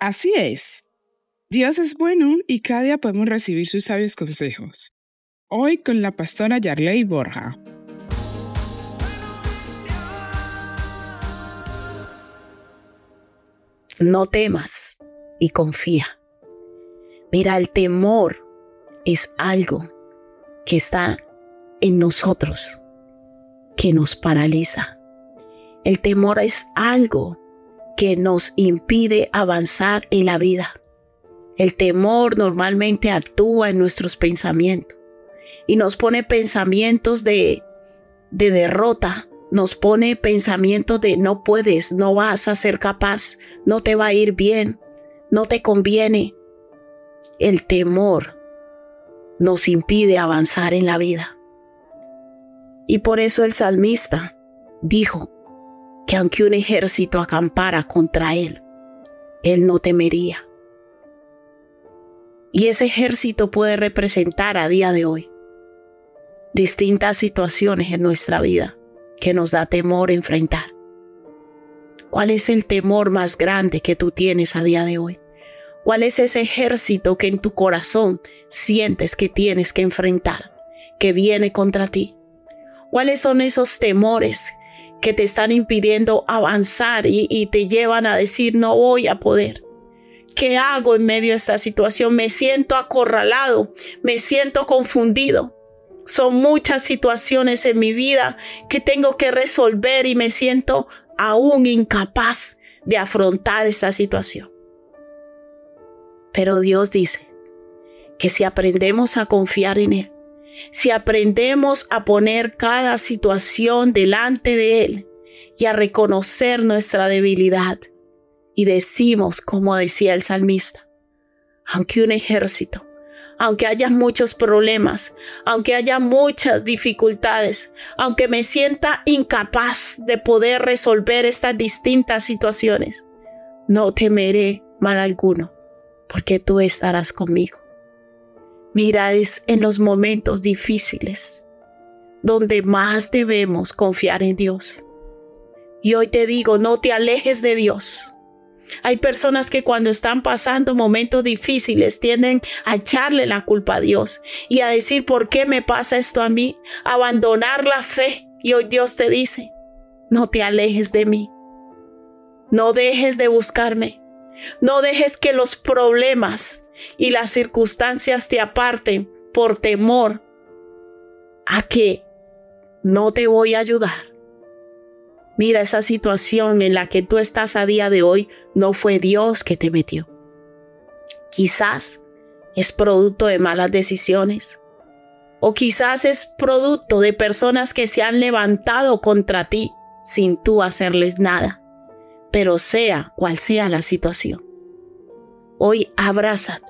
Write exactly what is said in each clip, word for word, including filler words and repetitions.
Así es. Dios es bueno y cada día podemos recibir sus sabios consejos. Hoy con la pastora Yarley Borja. No temas y confía. Mira, el temor es algo que está en nosotros, que nos paraliza. El temor es algo que nos impide avanzar en la vida. El temor normalmente actúa en nuestros pensamientos y nos pone pensamientos de, de derrota, nos pone pensamientos de no puedes, no vas a ser capaz, no te va a ir bien, no te conviene. El temor nos impide avanzar en la vida. Y por eso el salmista dijo que aunque un ejército acampara contra él, él no temería. Y ese ejército puede representar a día de hoy distintas situaciones en nuestra vida que nos da temor enfrentar. ¿Cuál es el temor más grande que tú tienes a día de hoy? ¿Cuál es ese ejército que en tu corazón sientes que tienes que enfrentar, que viene contra ti? ¿Cuáles son esos temores que te están impidiendo avanzar y, y te llevan a decir no voy a poder? ¿Qué hago en medio de esta situación? Me siento acorralado, me siento confundido. Son muchas situaciones en mi vida que tengo que resolver y me siento aún incapaz de afrontar esa situación. Pero Dios dice que si aprendemos a confiar en Él, si aprendemos a poner cada situación delante de Él y a reconocer nuestra debilidad, y decimos, como decía el salmista, aunque un ejército, aunque haya muchos problemas, aunque haya muchas dificultades, aunque me sienta incapaz de poder resolver estas distintas situaciones, no temeré mal alguno, porque tú estarás conmigo. Mira, es en los momentos difíciles donde más debemos confiar en Dios. Y hoy te digo, no te alejes de Dios. Hay personas que cuando están pasando momentos difíciles tienden a echarle la culpa a Dios y a decir, ¿por qué me pasa esto a mí? Abandonar la fe. Y hoy Dios te dice, no te alejes de mí. No dejes de buscarme. No dejes que los problemas y las circunstancias te aparten por temor a que no te voy a ayudar. Mira, esa situación en la que tú estás a día de hoy no fue Dios que te metió. Quizás es producto de malas decisiones o quizás es producto de personas que se han levantado contra ti sin tú hacerles nada. Pero sea cual sea la situación, hoy abrázate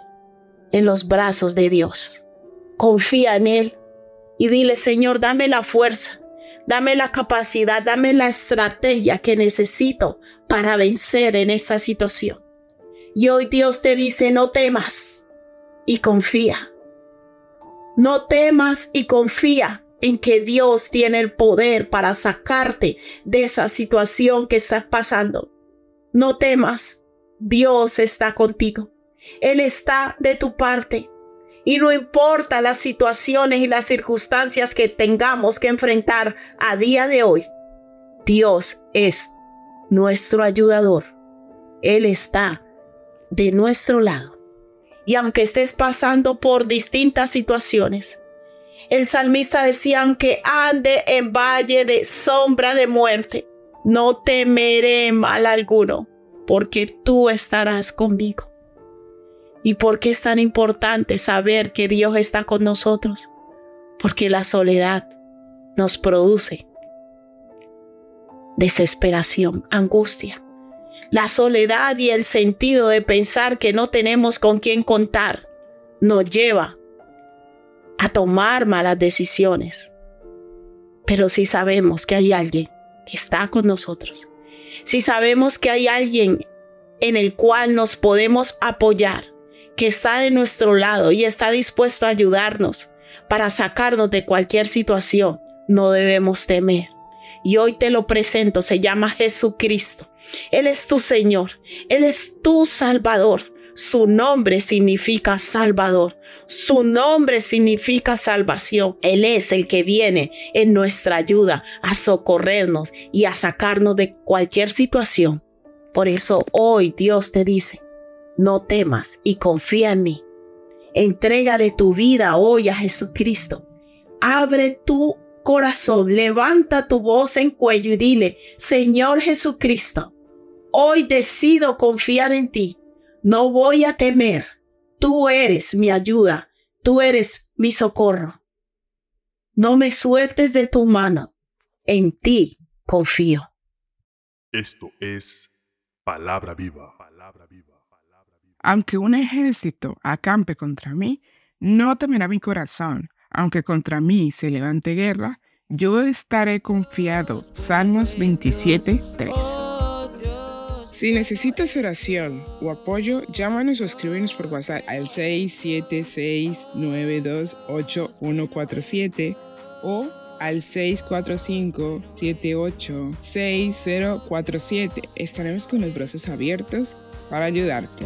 en los brazos de Dios. Confía en Él y dile, Señor, dame la fuerza, dame la capacidad, dame la estrategia que necesito para vencer en esta situación. Y hoy Dios te dice, no temas y confía. No temas y confía en que Dios tiene el poder para sacarte de esa situación que estás pasando. No temas. Dios está contigo. Él está de tu parte. Y no importa las situaciones y las circunstancias que tengamos que enfrentar a día de hoy, Dios es nuestro ayudador. Él está de nuestro lado. Y aunque estés pasando por distintas situaciones, el salmista decía, aunque ande en valle de sombra de muerte, no temeré mal alguno, porque tú estarás conmigo. ¿Y por qué es tan importante saber que Dios está con nosotros? Porque la soledad nos produce desesperación, angustia. La soledad y el sentido de pensar que no tenemos con quién contar nos lleva a tomar malas decisiones. Pero si sabemos que hay alguien que está con nosotros, si sabemos que hay alguien en el cual nos podemos apoyar, que está de nuestro lado y está dispuesto a ayudarnos, para sacarnos de cualquier situación, no debemos temer. Y hoy te lo presento, se llama Jesucristo. Él es tu Señor, Él es tu Salvador. Su nombre significa Salvador. Su nombre significa salvación. Él es el que viene en nuestra ayuda a socorrernos y a sacarnos de cualquier situación. Por eso hoy Dios te dice, no temas y confía en mí. Entrega de tu vida hoy a Jesucristo. Abre tu corazón, levanta tu voz en cuello y dile, Señor Jesucristo, hoy decido confiar en ti. No voy a temer. Tú eres mi ayuda. Tú eres mi socorro. No me sueltes de tu mano. En ti confío. Esto es palabra viva. Aunque un ejército acampe contra mí, no temerá mi corazón. Aunque contra mí se levante guerra, yo estaré confiado. Salmos veintisiete, tres. Si necesitas oración o apoyo, llámanos o escríbenos por WhatsApp al seis siete seis, nueve dos ocho, uno cuatro siete o al seis cuatro cinco, siete ocho seis, cero cuatro siete. Estaremos con los brazos abiertos para ayudarte.